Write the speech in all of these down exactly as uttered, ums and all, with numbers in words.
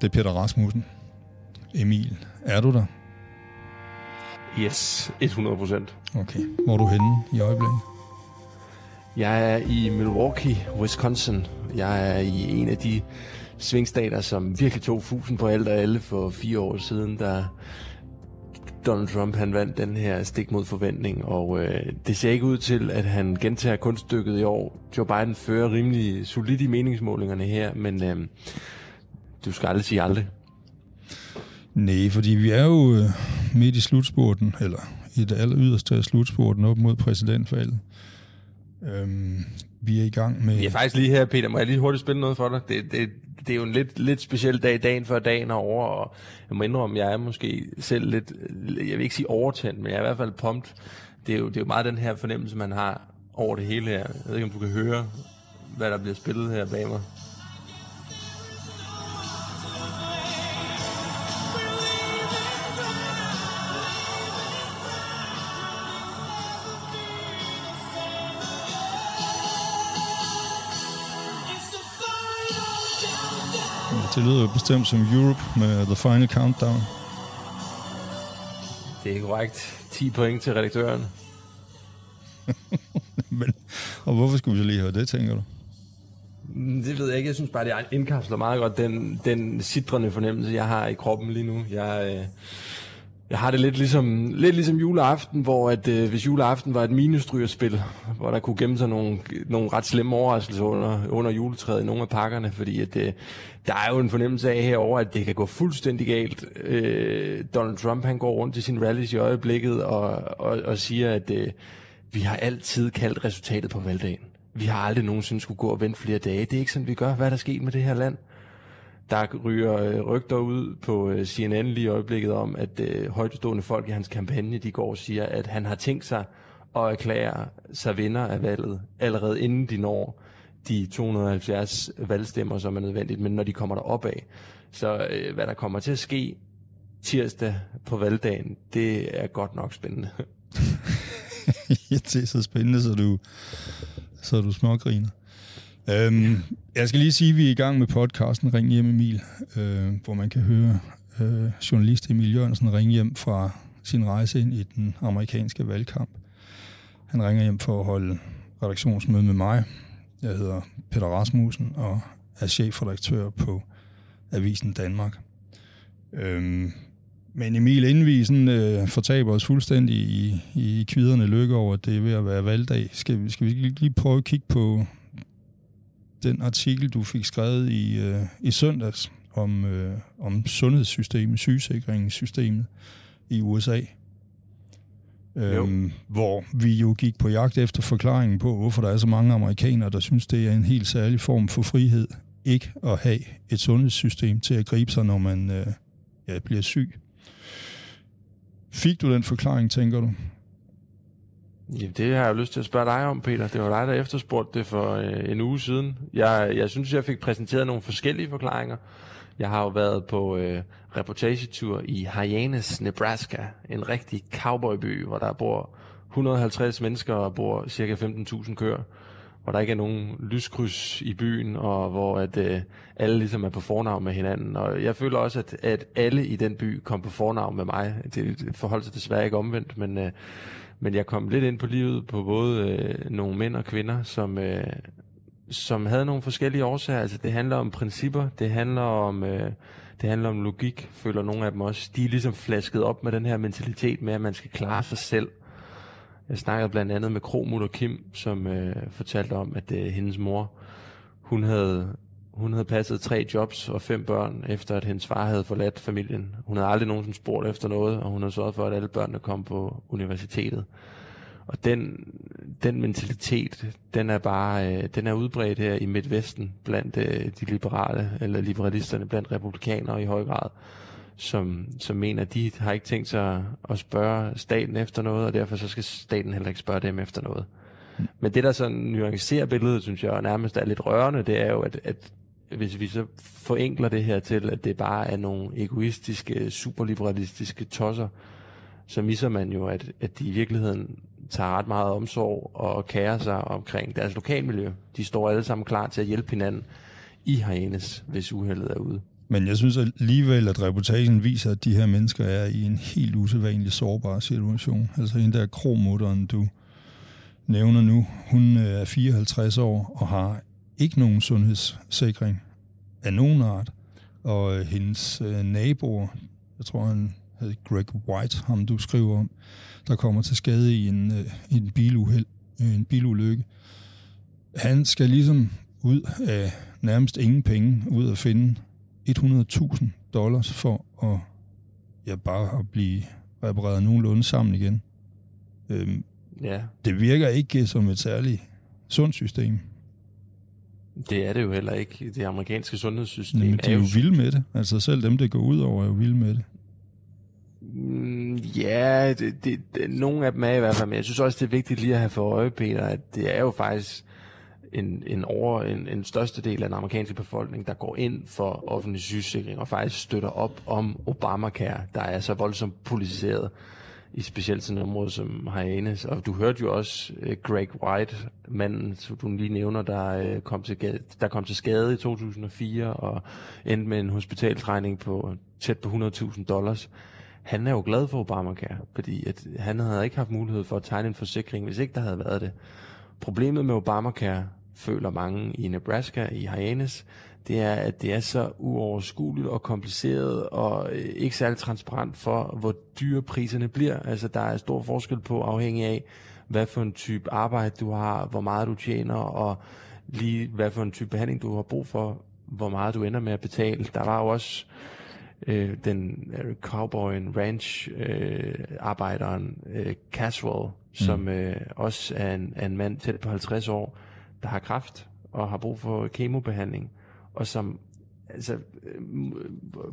Det er Peter Rasmussen. Emil, er du der? Yes, hundrede procent. Okay. Hvor er du henne i øjeblikket? Jeg er i Milwaukee, Wisconsin. Jeg er i en af de svingstater, som virkelig tog fusen på alt og alle for fire år siden, da Donald Trump han vandt den her stik mod forventning, og øh, det ser ikke ud til, at han gentager kunststykket i år. Joe Biden fører rimelig solidt i meningsmålingerne her, men øh, du skal aldrig sige aldrig. Nej, fordi vi er jo øh, midt i slutspurten, eller i det aller yderste slutspurten op mod præsidentvalget. Øhm, vi er i gang med... Vi er faktisk lige her, Peter. Må jeg lige hurtigt spille noget for dig? Det, det, det er jo en lidt, lidt speciel dag, dagen før dagen over, og jeg må indrømme, jeg er måske selv lidt, jeg vil ikke sige overtændt, men jeg er i hvert fald pumped. Det er jo, det er jo meget den her fornemmelse, man har over det hele her. Jeg ved ikke, om du kan høre, hvad der bliver spillet her bag mig. Det lyder jo bestemt som Europe med The Final Countdown. Det er korrekt. ti point til redaktøren. Men, og hvorfor skulle vi så lige høre det, tænker du? Det ved jeg ikke. Jeg synes bare, det indkapsler meget godt den, den sitrende fornemmelse, jeg har i kroppen lige nu. Jeg... Øh Jeg har det lidt ligesom, lidt ligesom juleaften, hvor at, øh, hvis juleaften var et minestrygerspil, hvor der kunne gemme sig nogle, nogle ret slemme overraskelser under, under juletræet i nogle af pakkerne, fordi at, øh, der er jo en fornemmelse af herover, at det kan gå fuldstændig galt. Øh, Donald Trump han går rundt til sine rallies i øjeblikket og, og, og siger, at øh, vi har altid kaldt resultatet på valgdagen. Vi har aldrig nogensinde skulle gå og vente flere dage. Det er ikke sådan, vi gør. Hvad er der sket med det her land? Der ryger rygter ud på C N N lige i øjeblikket om, at øh, højtstående folk i hans kampagne, de går og siger, at han har tænkt sig at erklære sig vinder af valget, allerede inden de når de to hundrede og halvfjerds valgstemmer, som er nødvendigt, men når de kommer derop af. Så øh, hvad der kommer til at ske tirsdag på valgdagen, det er godt nok spændende. Det er så spændende, så du, så du smågriner. Øhm, jeg skal lige sige, at vi er i gang med podcasten Ring hjem, Emil, øh, hvor man kan høre øh, journalist Emil Jørgensen ringe hjem fra sin rejse ind i den amerikanske valgkamp. Han ringer hjem for at holde redaktionsmøde med mig. Jeg hedder Peter Rasmussen og er chefredaktør på Avisen Danmark. Øhm, men Emil, inden vi sådan, øh, fortaber os fuldstændig i, i kviderne lykke over, at det er ved at være valgdag, skal, skal vi lige prøve at kigge på den artikel, du fik skrevet i, øh, i søndags om, øh, om sundhedssystemet, sygesikringssystemet i U S A. Øhm, hvor vi jo gik på jagt efter forklaringen på, hvorfor der er så mange amerikanere, der synes, det er en helt særlig form for frihed, ikke at have et sundhedssystem til at gribe sig, når man øh, ja, bliver syg. Fik du den forklaring, tænker du? Jamen, det har jeg lyst til at spørge dig om, Peter. Det var dig, der efterspurgte det for øh, en uge siden. Jeg, jeg synes, jeg fik præsenteret nogle forskellige forklaringer. Jeg har jo været på øh, reportagetur i Hyannis, Nebraska. En rigtig cowboyby, hvor der bor et hundrede og halvtreds mennesker og bor ca. femten tusind køer. Hvor der ikke er nogen lyskryds i byen, og hvor at, øh, alle ligesom er på fornavn med hinanden. Og jeg føler også, at, at alle i den by kom på fornavn med mig. Det forholdt sig desværre ikke omvendt, men... Øh, Men jeg kom lidt ind på livet på både øh, nogle mænd og kvinder, som, øh, som havde nogle forskellige årsager. Altså det handler om principper, det handler om, øh, det handler om logik, føler nogle af dem også. De er ligesom flasket op med den her mentalitet med, at man skal klare sig selv. Jeg snakkede blandt andet med Kromut og Kim, som øh, fortalte om, at øh, hendes mor, hun havde... Hun havde passet tre jobs og fem børn, efter at hendes far havde forladt familien. Hun havde aldrig nogensinde spurgt efter noget, og hun havde sørget for, at alle børnene kom på universitetet. Og den, den mentalitet, den er bare, øh, den er udbredt her i Midtvesten blandt øh, de liberale, eller liberalisterne, blandt republikanere i høj grad, som, som mener, at de har ikke tænkt sig at spørge staten efter noget, og derfor så skal staten heller ikke spørge dem efter noget. Men det, der sådan nuancerer billedet, synes jeg nærmest er lidt rørende, det er jo, at, at hvis vi så forenkler det her til, at det bare er nogle egoistiske, superliberalistiske tosser, så misser man jo, at, at de i virkeligheden tager ret meget omsorg og kærer sig omkring deres lokalmiljø. De står alle sammen klar til at hjælpe hinanden i Hyannis, hvis uheldet er ude. Men jeg synes alligevel, at reportagen viser, at de her mennesker er i en helt usædvanlig sårbar situation. Altså en der kromutteren, du nævner nu, hun er fireoghalvtreds år og har ikke nogen sundhedssikring af nogen art. Og hendes naboer, jeg tror han hed Greg White, ham du skriver om, der kommer til skade i en, en biluheld, en bilulykke. Han skal ligesom ud af nærmest ingen penge, ud at finde hundrede tusind dollars for at ja, bare at blive repareret nogenlunde sammen igen. Øhm, ja. Det virker ikke som et særligt sundt system. Det er det jo heller ikke. Det amerikanske sundhedssystem. Jamen, de er jo, jo vilde med det. Altså selv dem, der går ud over, er jo vilde med det. Mm, ja, det, det, det, nogle af dem er i hvert fald. Men jeg synes også, det er vigtigt lige at have for øje, Peter, at det er jo faktisk en, en, over, en, en største del af den amerikanske befolkning, der går ind for offentlig sygesikring og faktisk støtter op om Obamacare, der er så voldsomt politiseret i specielt sådan et område som Hyannis. Og du hørte jo også uh, Greg White, manden, som du lige nævner, der, uh, kom til, der kom til skade i to tusind og fire og endte med en hospitalsregning på tæt på hundrede tusind dollars. Han er jo glad for Obamacare, fordi at han havde ikke haft mulighed for at tegne en forsikring, hvis ikke der havde været det. Problemet med Obamacare, føler mange i Nebraska, i Hyannis, det er, at det er så uoverskueligt og kompliceret og ikke særlig transparent for, hvor dyre priserne bliver. Altså, der er stor forskel på, afhængig af, hvad for en type arbejde du har, hvor meget du tjener, og lige hvad for en type behandling du har brug for, hvor meget du ender med at betale. Der var jo også øh, den øh, cowboyen, ranch øh, arbejderen øh, Caswell, som mm. øh, også er en, er en mand tæt på halvtreds år, der har kræft og har brug for kemobehandling, og som altså,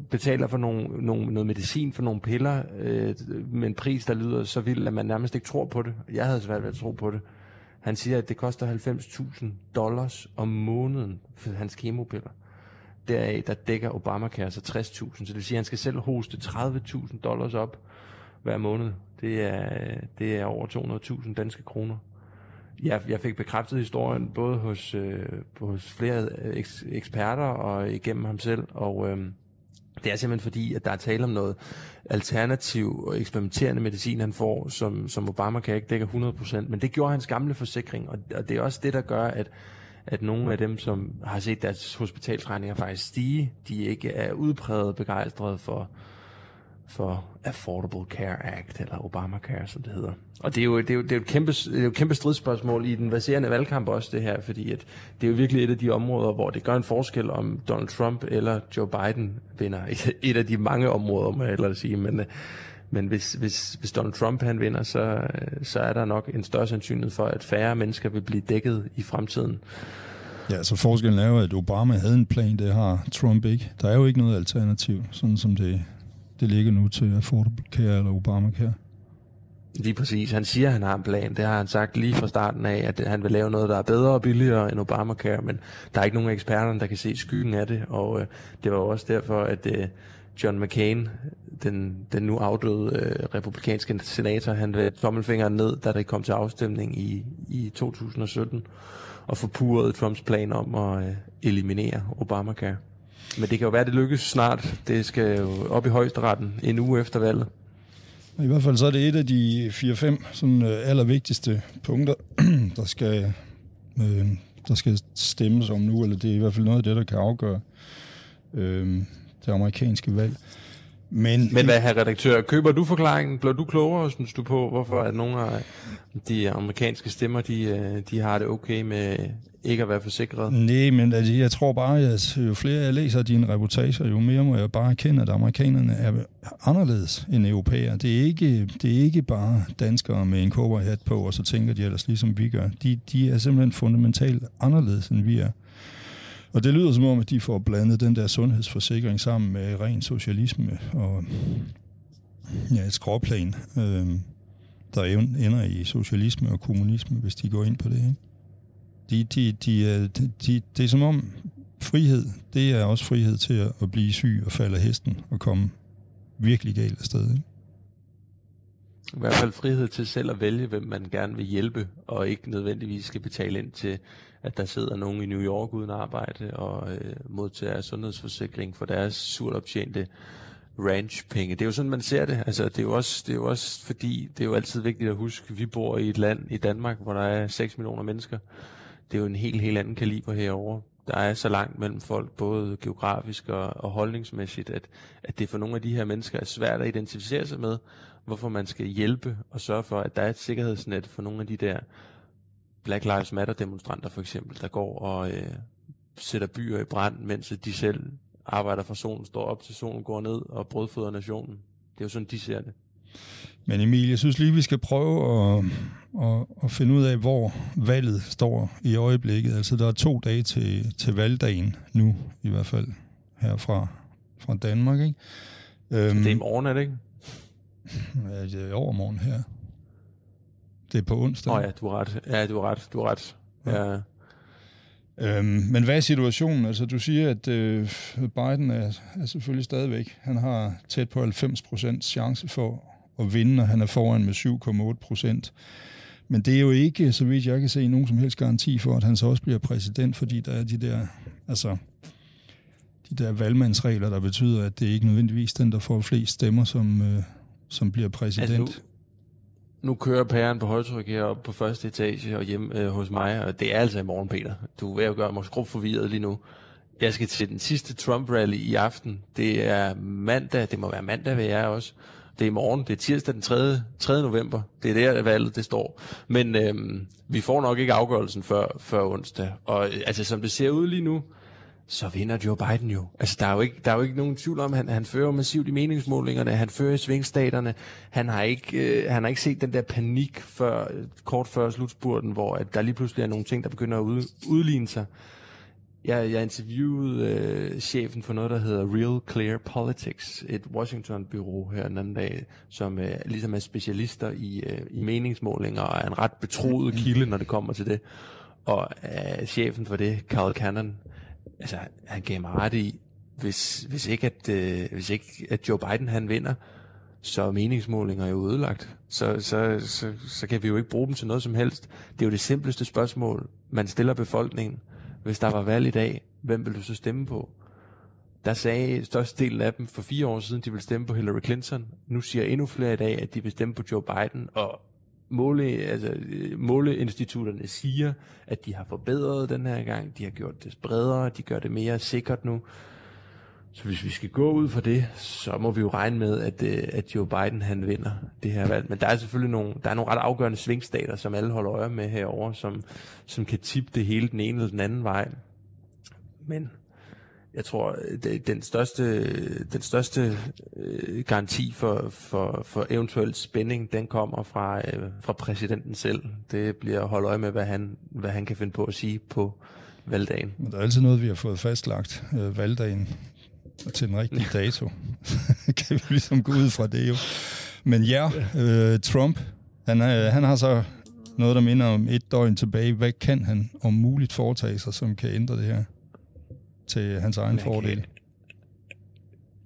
betaler for nogle, nogle, noget medicin, for nogle piller, øh, med en pris, der lyder så vild, at man nærmest ikke tror på det. Jeg havde svært ved at tro på det. Han siger, at det koster halvfems tusind dollars om måneden for hans kemopiller. Deraf, der dækker Obamacare så tres tusind, så det vil sige, at han skal selv hoste tredive tusind dollars op hver måned. Det er, det er over to hundrede tusind danske kroner. Jeg, jeg fik bekræftet historien både hos, øh, hos flere eks, eksperter og igennem ham selv, og øh, det er simpelthen fordi, at der er tale om noget alternativ og eksperimenterende medicin, han får, som, som Obamacare ikke dækker hundrede procent, men det gjorde hans gamle forsikring, og, og det er også det, der gør, at, at nogle af dem, som har set deres hospitalsregninger faktisk stige, de ikke er udpræget begejstrede for for Affordable Care Act, eller Obamacare, som det hedder. Og det er jo, det er jo, det er jo, et, kæmpe, det er jo et kæmpe stridsspørgsmål i den verserende valgkamp også, det her, fordi at det er jo virkelig et af de områder, hvor det gør en forskel, om Donald Trump eller Joe Biden vinder. Et, et af de mange områder, må jeg ellers sige, men, men hvis, hvis, hvis Donald Trump han vinder, så, så er der nok en større sandsynlighed for, at færre mennesker vil blive dækket i fremtiden. Ja, så forskellen er jo, at Obama havde en plan, det har Trump ikke. Der er jo ikke noget alternativ, sådan som det det ligger nu til Affordable Care eller Obamacare. Lige præcis. Han siger, at han har en plan. Det har han sagt lige fra starten af, at han vil lave noget, der er bedre og billigere end Obamacare, men der er ikke nogen af eksperterne, der kan se skyggen af det, og øh, det var også derfor, at øh, John McCain, den, den nu afdøde øh, republikanske senator, han vendte tommelfingeren ned, da det kom til afstemning i, i to tusind og sytten, og forpurrede Trumps plan om at øh, eliminere Obamacare. Men det kan jo være, at det lykkes snart. Det skal jo op i højesteretten en uge efter valget. I hvert fald så er det et af de fire-fem sådan, allervigtigste punkter, der skal, øh, der skal stemmes om nu, eller det er i hvert fald noget af det, der kan afgøre øh, det amerikanske valg. Men, Men hvad, her redaktør, køber du forklaringen? Bliver du klogere, synes du, på, hvorfor at nogle af de amerikanske stemmer, de, de har det okay med ikke at være forsikret? Nej, men altså, jeg tror bare, at jo flere jeg læser dine reportager, jo mere må jeg bare erkende, at amerikanerne er anderledes end europæere. Det er ikke, det er ikke bare danskere med en cowboyhat på, og så tænker de ellers ligesom vi gør. De, de er simpelthen fundamentalt anderledes end vi er. Og det lyder som om, at de får blandet den der sundhedsforsikring sammen med ren socialisme og ja, et skråplan, øh, der ender i socialisme og kommunisme, hvis de går ind på det, ikke? De, de, de, de, de, det er som om frihed, det er også frihed til at blive syg og falde af hesten og komme virkelig galt af sted, ikke? I hvert fald frihed til selv at vælge, hvem man gerne vil hjælpe, og ikke nødvendigvis skal betale ind til, at der sidder nogen i New York uden arbejde og øh, modtager sundhedsforsikring for deres surt optjente ranchpenge. Det er jo sådan, man ser det. Altså, det er jo også, det er jo også fordi, det er jo altid vigtigt at huske, at vi bor i et land i Danmark, hvor der er seks millioner mennesker. Det er jo en helt, helt anden kaliber herovre. Der er så langt mellem folk, både geografisk og, og holdningsmæssigt, at, at det for nogle af de her mennesker er svært at identificere sig med, hvorfor man skal hjælpe og sørge for, at der er et sikkerhedsnet for nogle af de der Black Lives Matter demonstranter for eksempel, der går og øh, sætter byer i brand, mens de selv arbejder for solen, står op til solen, går ned og brødføder nationen. Det er jo sådan, de ser det. Men Emil, jeg synes lige, vi skal prøve at, at, at finde ud af, hvor valget står i øjeblikket. Altså, der er to dage til, til valgdagen nu, i hvert fald her fra, fra Danmark, ikke? Øhm, det er i morgen, er det ikke? Ja, det er overmorgen her. Det er på onsdag. Åh oh, ja, du har ret. Ja, du har ret. Du har ret. Ja. Ja. Øhm, men hvad er situationen? Altså, du siger, at øh, Biden er, er selvfølgelig stadigvæk. Han har tæt på halvfems procent chance for at vinde, og han er foran med syv komma otte procent. Men det er jo ikke, så vidt jeg kan se, nogen som helst garanti for, at han så også bliver præsident, fordi der er de der, altså, de der valgmandsregler, der betyder, at det ikke nødvendigvis den, der får flest stemmer, som, øh, som bliver præsident. Altså, nu kører pæren på højtryk heroppe på første etage og hjem øh, hos mig, og det er altså i morgen, Peter. Du er ved at gøre mig skrup forvirret lige nu. Jeg skal til den sidste Trump-rally i aften. Det er mandag, det må være mandag ved jer også. Det er i morgen, det er tirsdag den tredje november. Det er der valget, det står. Men øh, vi får nok ikke afgørelsen før, før onsdag. Og øh, altså som det ser ud lige nu, så vinder Joe Biden jo. Altså, der er jo ikke, der er jo ikke nogen tvivl om, han, han fører massivt i meningsmålingerne, han fører i svingstaterne, han har ikke, øh, han har ikke set den der panik før, kort før slutspurten, hvor at der lige pludselig er nogle ting, der begynder at ud, udligne sig. Jeg, jeg interviewede øh, chefen for noget, der hedder Real Clear Politics, et Washington-bureau her den anden dag, som øh, ligesom er specialister i, øh, i meningsmålinger og er en ret betroet kilde, når det kommer til det. Og øh, chefen for det, Carl Cannon, altså, han gav mig ret i, hvis, hvis, ikke at, øh, hvis ikke at Joe Biden han vinder, så er meningsmålinger jo ødelagt. Så, så, så, så kan vi jo ikke bruge dem til noget som helst. Det er jo det simpleste spørgsmål, man stiller befolkningen. Hvis der var valg i dag, hvem vil du så stemme på? Der sagde størstedelen af dem for fire år siden, de ville stemme på Hillary Clinton. Nu siger endnu flere i dag, at de vil stemme på Joe Biden, og Måle, altså, måleinstitutterne siger, at de har forbedret den her gang, de har gjort det bredere, de gør det mere sikkert nu. Så hvis vi skal gå ud for det, så må vi jo regne med, at, at Joe Biden han vinder det her valg. Men der er selvfølgelig nogle, der er nogle ret afgørende svingstater, som alle holder øje med herover, som, som kan tippe det hele den ene eller den anden vej. Men jeg tror, den største, den største øh, garanti for, for, for eventuel spænding, den kommer fra, øh, fra præsidenten selv. Det bliver at holde øje med, hvad han, hvad han kan finde på at sige på valgdagen. Men der er altid noget, vi har fået fastlagt øh, valgdagen til den rigtige dato. Kan vi ligesom gå ud fra det jo. Men ja, øh, Trump, han, øh, han har så noget, der minder om et døgn tilbage. Hvad kan han om muligt foretage sig, som kan ændre det her til hans egen okay. fordel?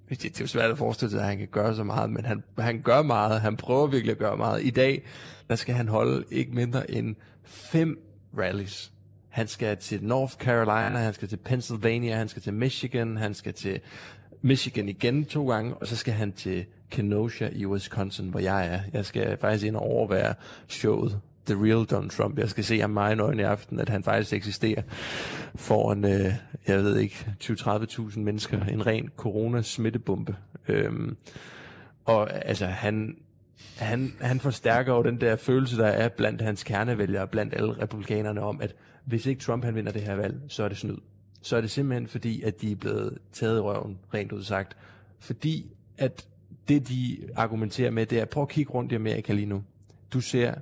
Det, det er jo svært at forestille sig, at han kan gøre så meget, men han, han gør meget. Han prøver virkelig at gøre meget. I dag, der skal han holde ikke mindre end fem rallies. Han skal til North Carolina, han skal til Pennsylvania, han skal til Michigan, han skal til Michigan igen to gange, og så skal han til Kenosha i Wisconsin, hvor jeg er. Jeg skal faktisk ind og overvære showet The Real Donald Trump. Jeg skal se ham meget nøgen i aften, at han faktisk eksisterer foran, øh, jeg ved ikke, tyve til tredive tusind mennesker. En ren corona-smittebombe. Øhm, og altså, han, han, han forstærker jo den der følelse, der er blandt hans kernevælgere, blandt alle republikanerne om, at hvis ikke Trump han vinder det her valg, så er det snyd. Så er det simpelthen fordi, at de er blevet taget i røven, rent udsagt. Fordi at det, de argumenterer med, det er, prøv at kigge rundt i Amerika lige nu. Du ser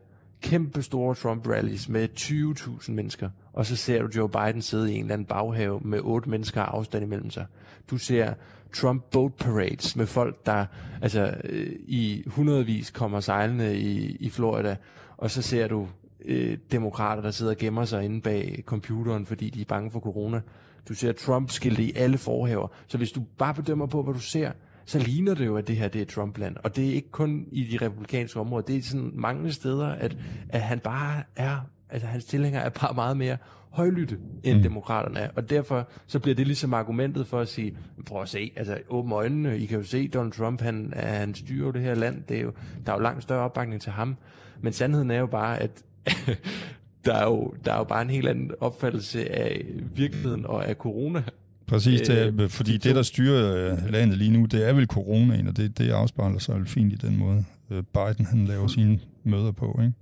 kæmpe store Trump-rallies med tyve tusind mennesker, og så ser du Joe Biden sidde i en eller anden baghave med otte mennesker afstand imellem sig. Du ser Trump boat parades med folk, der altså øh, i hundredvis kommer sejlende i, i Florida, og så ser du øh, demokrater, der sidder og gemmer sig inde bag computeren, fordi de er bange for corona. Du ser Trump-skilte i alle forhaver. Så hvis du bare bedømmer på, hvad du ser, så ligner det jo, at det her det er Trumpland. Og det er ikke kun i de republikanske områder, det er sådan mange steder, at, at han bare er, altså hans tilhængere er bare meget mere højlytte end mm. demokraterne er. Og derfor så bliver det ligesom argumentet for at sige, prøv at se, altså åbne øjnene, I kan jo se, Donald Trump, han, han styrer jo det her land, det er jo, der er jo langt større opbakning til ham. Men sandheden er jo bare, at der, er jo, der er jo bare en helt anden opfattelse af virkeligheden og af corona. Præcis, det er, fordi det, der styrer landet lige nu, det er vel coronaen, og det, det afspejler sig jo fint i den måde, Biden han laver sine møder på, ikke?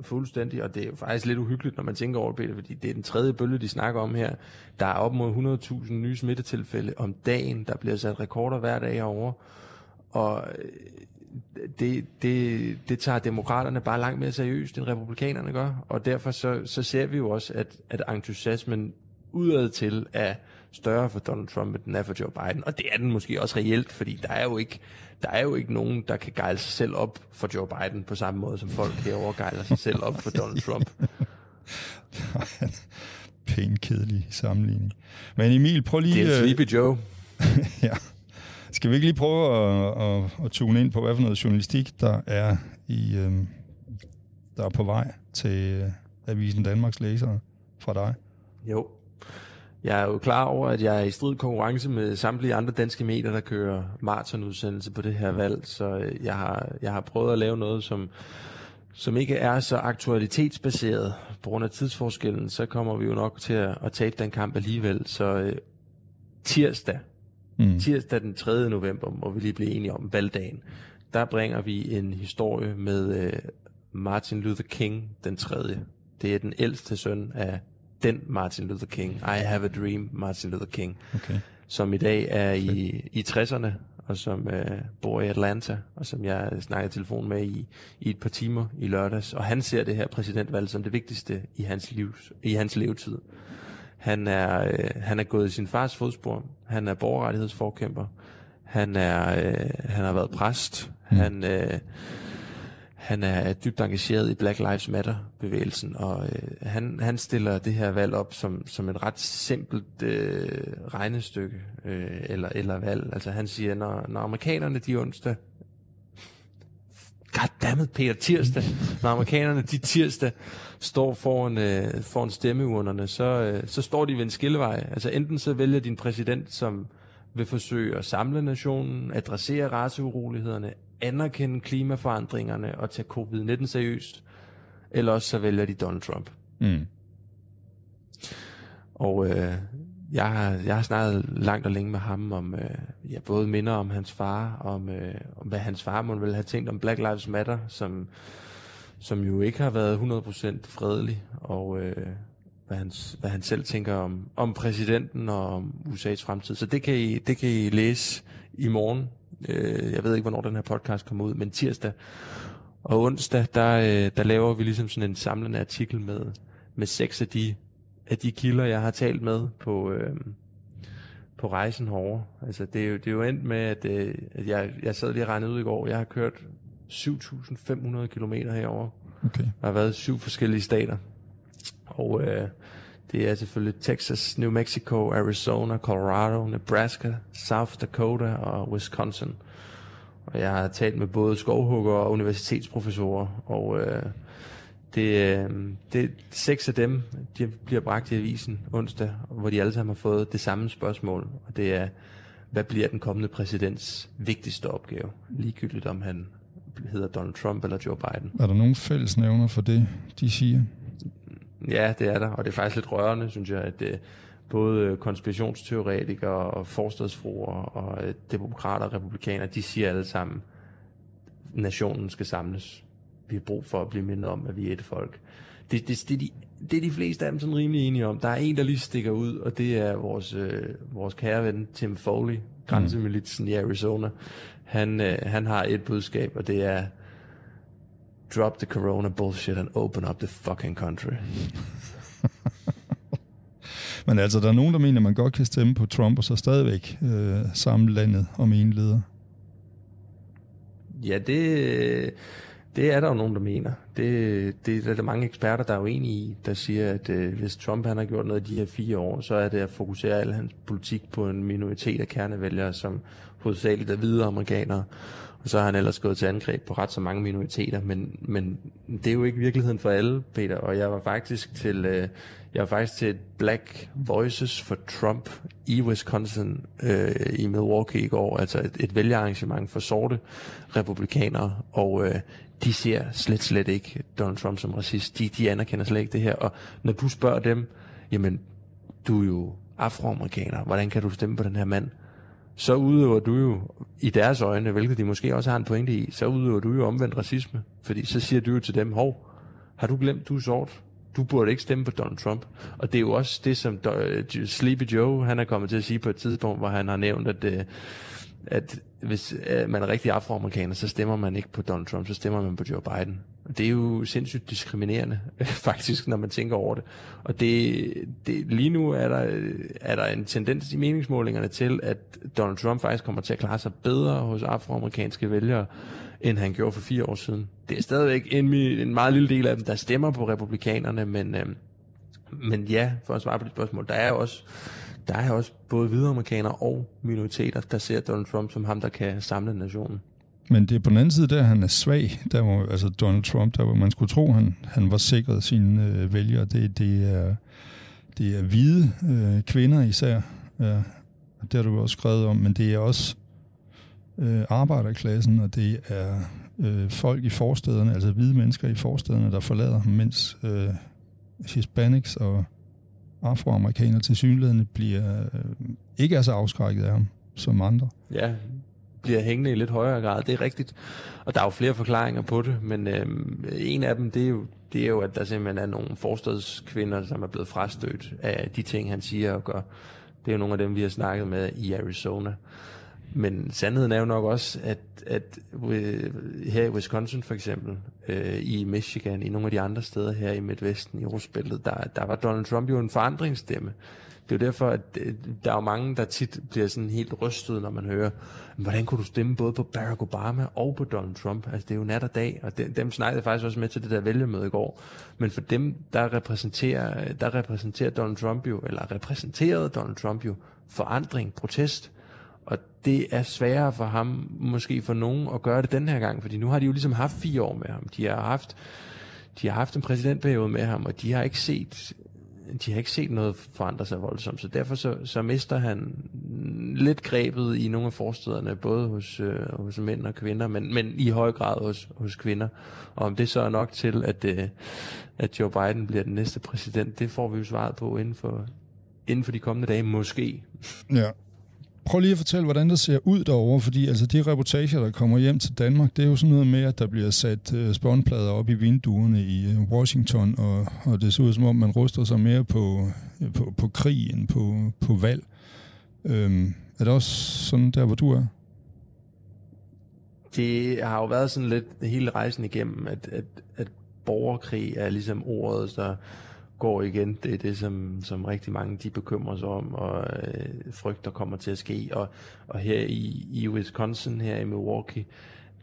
Fuldstændig, og det er jo faktisk lidt uhyggeligt, når man tænker over det, Peter, fordi det er den tredje bølge, de snakker om her. Der er op mod hundrede tusind nye smittetilfælde om dagen, der bliver sat rekorder hver dag herovre, og det, det, det tager demokraterne bare langt mere seriøst, end republikanerne gør, og derfor så, så ser vi jo også, at, at entusiasmen udad til er større for Donald Trump, end den er for Joe Biden, og det er den måske også reelt, fordi der er jo ikke, der er jo ikke nogen, der kan gejle sig selv op for Joe Biden, på samme måde som folk herovre gejler sig selv op for Donald Trump. Pænt kedelig sammenligning. Men Emil, prøv lige... Det er Sleepy Joe. Ja. Skal vi ikke lige prøve at, at, at tune ind på, hvad for noget journalistik, der er, i, der er på vej til Avisen Danmarks læsere fra dig? Jo. Jeg er jo klar over, at jeg er i strid konkurrence med samtlige andre danske medier, der kører maratonudsendelse på det her valg, så jeg har, jeg har prøvet at lave noget, som, som ikke er så aktualitetsbaseret. På grund af tidsforskellen, så kommer vi jo nok til at, at tabe den kamp alligevel, så øh, tirsdag, mm. tirsdag den tredje november, må vi lige blive enige om valgdagen, der bringer vi en historie med øh, Martin Luther King den tredje. Det er den ældste søn af den Martin Luther King, I Have a Dream Martin Luther King, okay. som i dag er i, i tresserne, og som øh, bor i Atlanta, og som jeg snakkede telefon med i, i et par timer i lørdags, og han ser det her præsidentvalg som det vigtigste i hans, livs, i hans levetid. Han er, øh, han er gået i sin fars fodspor, han er borgerrettighedsforkæmper, han, er, øh, han har været præst, mm. han... Øh, Han er dybt engageret i Black Lives Matter-bevægelsen, og øh, han, han stiller det her valg op som, som et ret simpelt øh, regnestykke øh, eller, eller valg. Altså han siger, når, når amerikanerne de onsdag, goddammit Peter, tirsdag, når amerikanerne de tirsdag står foran, øh, foran stemmeurnerne, så, øh, så står de ved en skillevej. Altså enten så vælger din præsident, som vil forsøge at samle nationen, adressere raceurolighederne, anerkende klimaforandringerne og tage covid nitten seriøst, eller også så vælger de Donald Trump. Mm. Og øh, jeg, har, jeg har snakket langt og længe med ham om, øh, jeg både minder om hans far, om, øh, om hvad hans far måtte vel have tænkt om Black Lives Matter, som, som jo ikke har været hundrede procent fredelig, og øh, hvad, hans, hvad han selv tænker om, om præsidenten og om U S A's fremtid. Så det kan I, det kan I læse i morgen. Jeg ved ikke, hvornår den her podcast kommer ud, men tirsdag og onsdag, der, der laver vi ligesom sådan en samlende artikel med, med seks af de, af de kilder, jeg har talt med på, øh, på rejsen herovre. Altså, det er jo, det er jo endt med, at, øh, at jeg, jeg sad lige og regnede ud i går. Jeg har kørt syv tusind fem hundrede kilometer herovre. Okay. Der har været syv forskellige stater. Og øh, det er selvfølgelig Texas, New Mexico, Arizona, Colorado, Nebraska, South Dakota og Wisconsin. Og jeg har talt med både skovhugger og universitetsprofessorer, og øh, det, øh, det seks af dem, de bliver bragt i avisen onsdag, hvor de alle sammen har fået det samme spørgsmål, og det er, hvad bliver den kommende præsidents vigtigste opgave? Ligegyldigt om han hedder Donald Trump eller Joe Biden. Er der nogen fællesnævner for det, de siger? Ja, det er der, og det er faktisk lidt rørende, synes jeg, at øh, både konspirationsteoretikere og forstadsfruer og øh, demokrater og republikanere, de siger alle sammen, nationen skal samles. Vi har brug for at blive mindet om, at vi er et folk. Det, det, det, det, det er de fleste af dem sådan rimelig enige om. Der er en, der lige stikker ud, og det er vores, øh, vores kære ven Tim Foley, grænsemilitsen mm. i Arizona. Han, øh, han har et budskab, og det er... Drop the corona bullshit and open up the fucking country. Men altså, der er nogen, der mener, at man godt kan stemme på Trump, og så stadigvæk øh, samle landet om en leder. Ja, det, Det er der jo nogen, der mener. Det, det er der mange eksperter, der er uenige i, der siger, at øh, hvis Trump han har gjort noget de her fire år, så er det at fokusere al hans politik på en minoritet af kernevælgere, som hovedsageligt er hvide amerikanere. Og så har han ellers gået til angreb på ret så mange minoriteter, men, men det er jo ikke virkeligheden for alle, Peter. Og jeg var faktisk til, øh, jeg var faktisk til Black Voices for Trump i Wisconsin øh, i Milwaukee i går, altså et, et vælgerarrangement for sorte republikanere, og øh, de ser slet, slet ikke Donald Trump som racist. De, de anerkender slet ikke det her, og når du spørger dem, jamen, du er jo afroamerikaner, hvordan kan du stemme på den her mand? Så udøver du jo, i deres øjne, hvilket de måske også har en pointe i, så udøver du jo omvendt racisme. Fordi så siger du jo til dem, hov, har du glemt, du er sort? Du burde ikke stemme på Donald Trump. Og det er jo også det, som Sleepy Joe, han er kommet til at sige på et tidspunkt, hvor han har nævnt, at, at hvis man er rigtig afroamerikaner, så stemmer man ikke på Donald Trump, så stemmer man på Joe Biden. Det er jo sindssygt diskriminerende, faktisk, når man tænker over det. Og det, det, lige nu er der, er der en tendens i meningsmålingerne til, at Donald Trump faktisk kommer til at klare sig bedre hos afroamerikanske vælgere, end han gjorde for fire år siden. Det er stadigvæk en, en meget lille del af dem, der stemmer på republikanerne, men, øh, men ja, for at svare på det spørgsmål, der er jo også, der er også både hvide amerikanere og minoriteter, der ser Donald Trump som ham, der kan samle nationen. Men det er på den anden side, der han er svag, der var, altså Donald Trump, der var, man skulle tro, han, han var sikret sine øh, vælgere. Det, det, er, det er hvide øh, kvinder især, ja. Det har du også skrevet om, men det er også øh, arbejderklassen, og det er øh, folk i forstederne, altså hvide mennesker i forstederne, der forlader ham, mens øh, hispanics og afroamerikanere tilsyneladende bliver øh, ikke er så afskrækket af ham som andre. Ja, bliver hængende i lidt højere grad, det er rigtigt. Og der er jo flere forklaringer på det, men øh, en af dem, det er, jo, det er jo, at der simpelthen er nogle forstadskvinder, som er blevet frastødt af de ting, han siger og gør. Det er jo nogle af dem, vi har snakket med i Arizona. Men sandheden er jo nok også, at, at øh, her i Wisconsin for eksempel, øh, i Michigan, i nogle af de andre steder her i Midtvesten, i Rustbæltet, der, der var Donald Trump jo en forandringsstemme. Det er jo derfor, at der er jo mange, der tit bliver sådan helt rystet, når man hører, hvordan kunne du stemme både på Barack Obama og på Donald Trump? Altså, det er jo nat og dag, og dem, dem snakkede jeg faktisk også med til det der vælgermøde i går. Men for dem, der repræsenterer, der repræsenterer Donald Trump jo, eller repræsenterede Donald Trump jo, forandring, protest. Og det er sværere for ham, måske for nogen, at gøre det den her gang, fordi nu har de jo ligesom haft fire år med ham. De har haft, de har haft en præsidentperiode med ham, og de har ikke set... de har ikke set noget forandre sig voldsomt, så derfor så, så mister han lidt grebet i nogle af forstederne, både hos, øh, hos mænd og kvinder, men, men i høj grad hos, hos kvinder. Og om det så er nok til, at, øh, at Joe Biden bliver den næste præsident, det får vi jo svaret på inden for, inden for de kommende dage, måske. Ja. Prøv lige at fortælle, hvordan det ser ud derovre, fordi altså, de reportager, der kommer hjem til Danmark, det er jo sådan noget med, at der bliver sat øh, spånplader op i vinduerne i øh, Washington, og, og det ser ud som om, man ruster sig mere på, øh, på, på krig end på, på valg. Øhm, er det også sådan der, hvor du er? Det har jo været sådan lidt hele rejsen igennem, at, at, at borgerkrig er ligesom ordet, så... går igen. Det er det, som, som rigtig mange de bekymrer sig om, og øh, frygter kommer til at ske. Og, og her i, i Wisconsin, her i Milwaukee,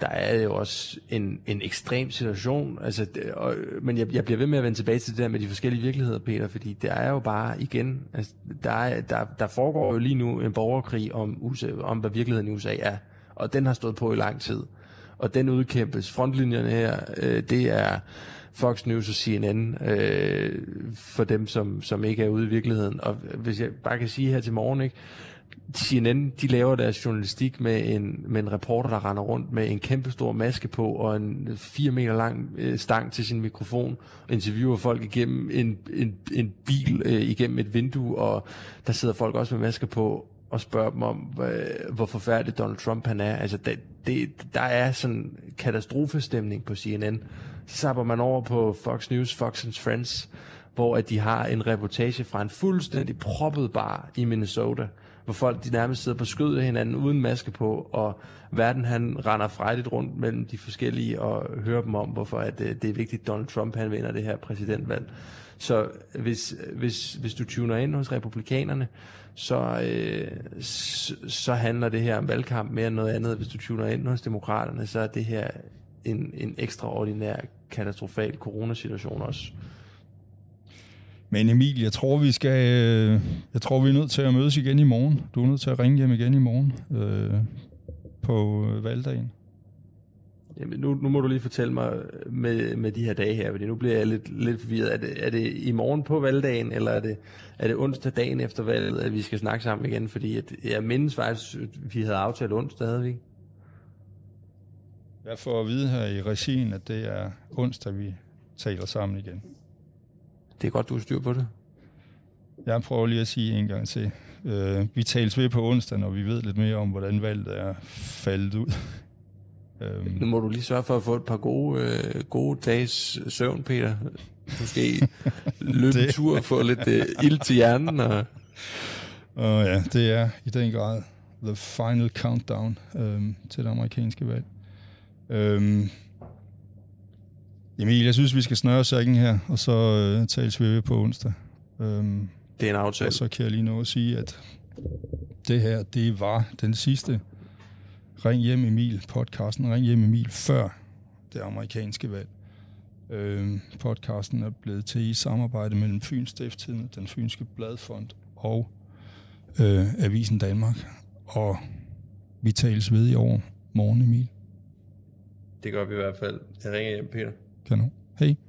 der er jo også en, en ekstrem situation. Altså, det, og, men jeg, jeg bliver ved med at vende tilbage til det der med de forskellige virkeligheder, Peter, fordi det er jo bare igen, altså, der, er, der, der foregår jo lige nu en borgerkrig om, U S A, om, hvad virkeligheden i U S A er. Og den har stået på i lang tid. Og den udkæmpes. Frontlinjerne her, øh, det er Fox News og C N N, øh, for dem, som, som ikke er ude i virkeligheden. Og hvis jeg bare kan sige her til morgen, ikke? C N N, de laver deres journalistik med en, med en reporter, der render rundt med en kæmpestor maske på og en fire meter lang øh, stang til sin mikrofon, interviewer folk igennem en, en, en bil, øh, igennem et vindue, og der sidder folk også med masker på og spørger dem om, øh, hvor forfærdelig Donald Trump han er. Altså, det, det, der er sådan katastrofestemning på C N N. Så zapper man over på Fox News, Fox and Friends, hvor at de har en reportage fra en fuldstændig proppet bar i Minnesota, hvor folk de nærmest sidder på skødet af hinanden uden maske på, og verden han render frejdigt rundt mellem de forskellige og hører dem om, hvorfor at, øh, det er vigtigt, at Donald Trump han vinder det her præsidentvalg. Så hvis, hvis, hvis du tuner ind hos republikanerne, så, øh, så, så handler det her om valgkamp mere end noget andet. Hvis du tuner ind hos demokraterne, så er det her en, en ekstraordinær, katastrofal coronasituation også. Men Emil, jeg tror, vi skal, jeg tror, vi er nødt til at mødes igen i morgen. Du er nødt til at ringe hjem igen i morgen øh, på valgdagen. Jamen, nu, nu må du lige fortælle mig med, med de her dage her, fordi nu bliver jeg lidt, lidt forvirret. Er det, er det i morgen på valgdagen, eller er det, er det onsdag dagen efter valget, at vi skal snakke sammen igen? Fordi at, jeg mindes faktisk, at vi havde aftalt onsdag, havde vi ikke? Jeg får at vide her i regien, at det er onsdag, vi taler sammen igen. Det er godt, du har styr på det. Jeg prøver lige at sige en gang til. Øh, vi tales ved på onsdag, når vi ved lidt mere om, hvordan valget er faldet ud. Øhm. Nu må du lige sørge for at få et par gode, øh, gode dages søvn, Peter. Måske løbe en tur og få lidt øh, ild til hjernen. Og... og ja, det er i den grad the final countdown øhm, til det amerikanske valg. Øhm. Emil, jeg synes, vi skal snøre sækken her, og så øh, tales vi ved på onsdag. Øhm, det er en aftale. Og så kan jeg lige nå at sige, at det her, det var den sidste Ring hjem Emil, podcasten Ring hjem Emil før det amerikanske valg. Øhm, podcasten er blevet til i samarbejde mellem Fyns Stiftstidende, Den Fynske Bladfond og øh, Avisen Danmark. Og vi tales ved i år morgen, Emil. Det gør vi i hvert fald. Jeg ringer hjem, Peter. Kanon. Hej.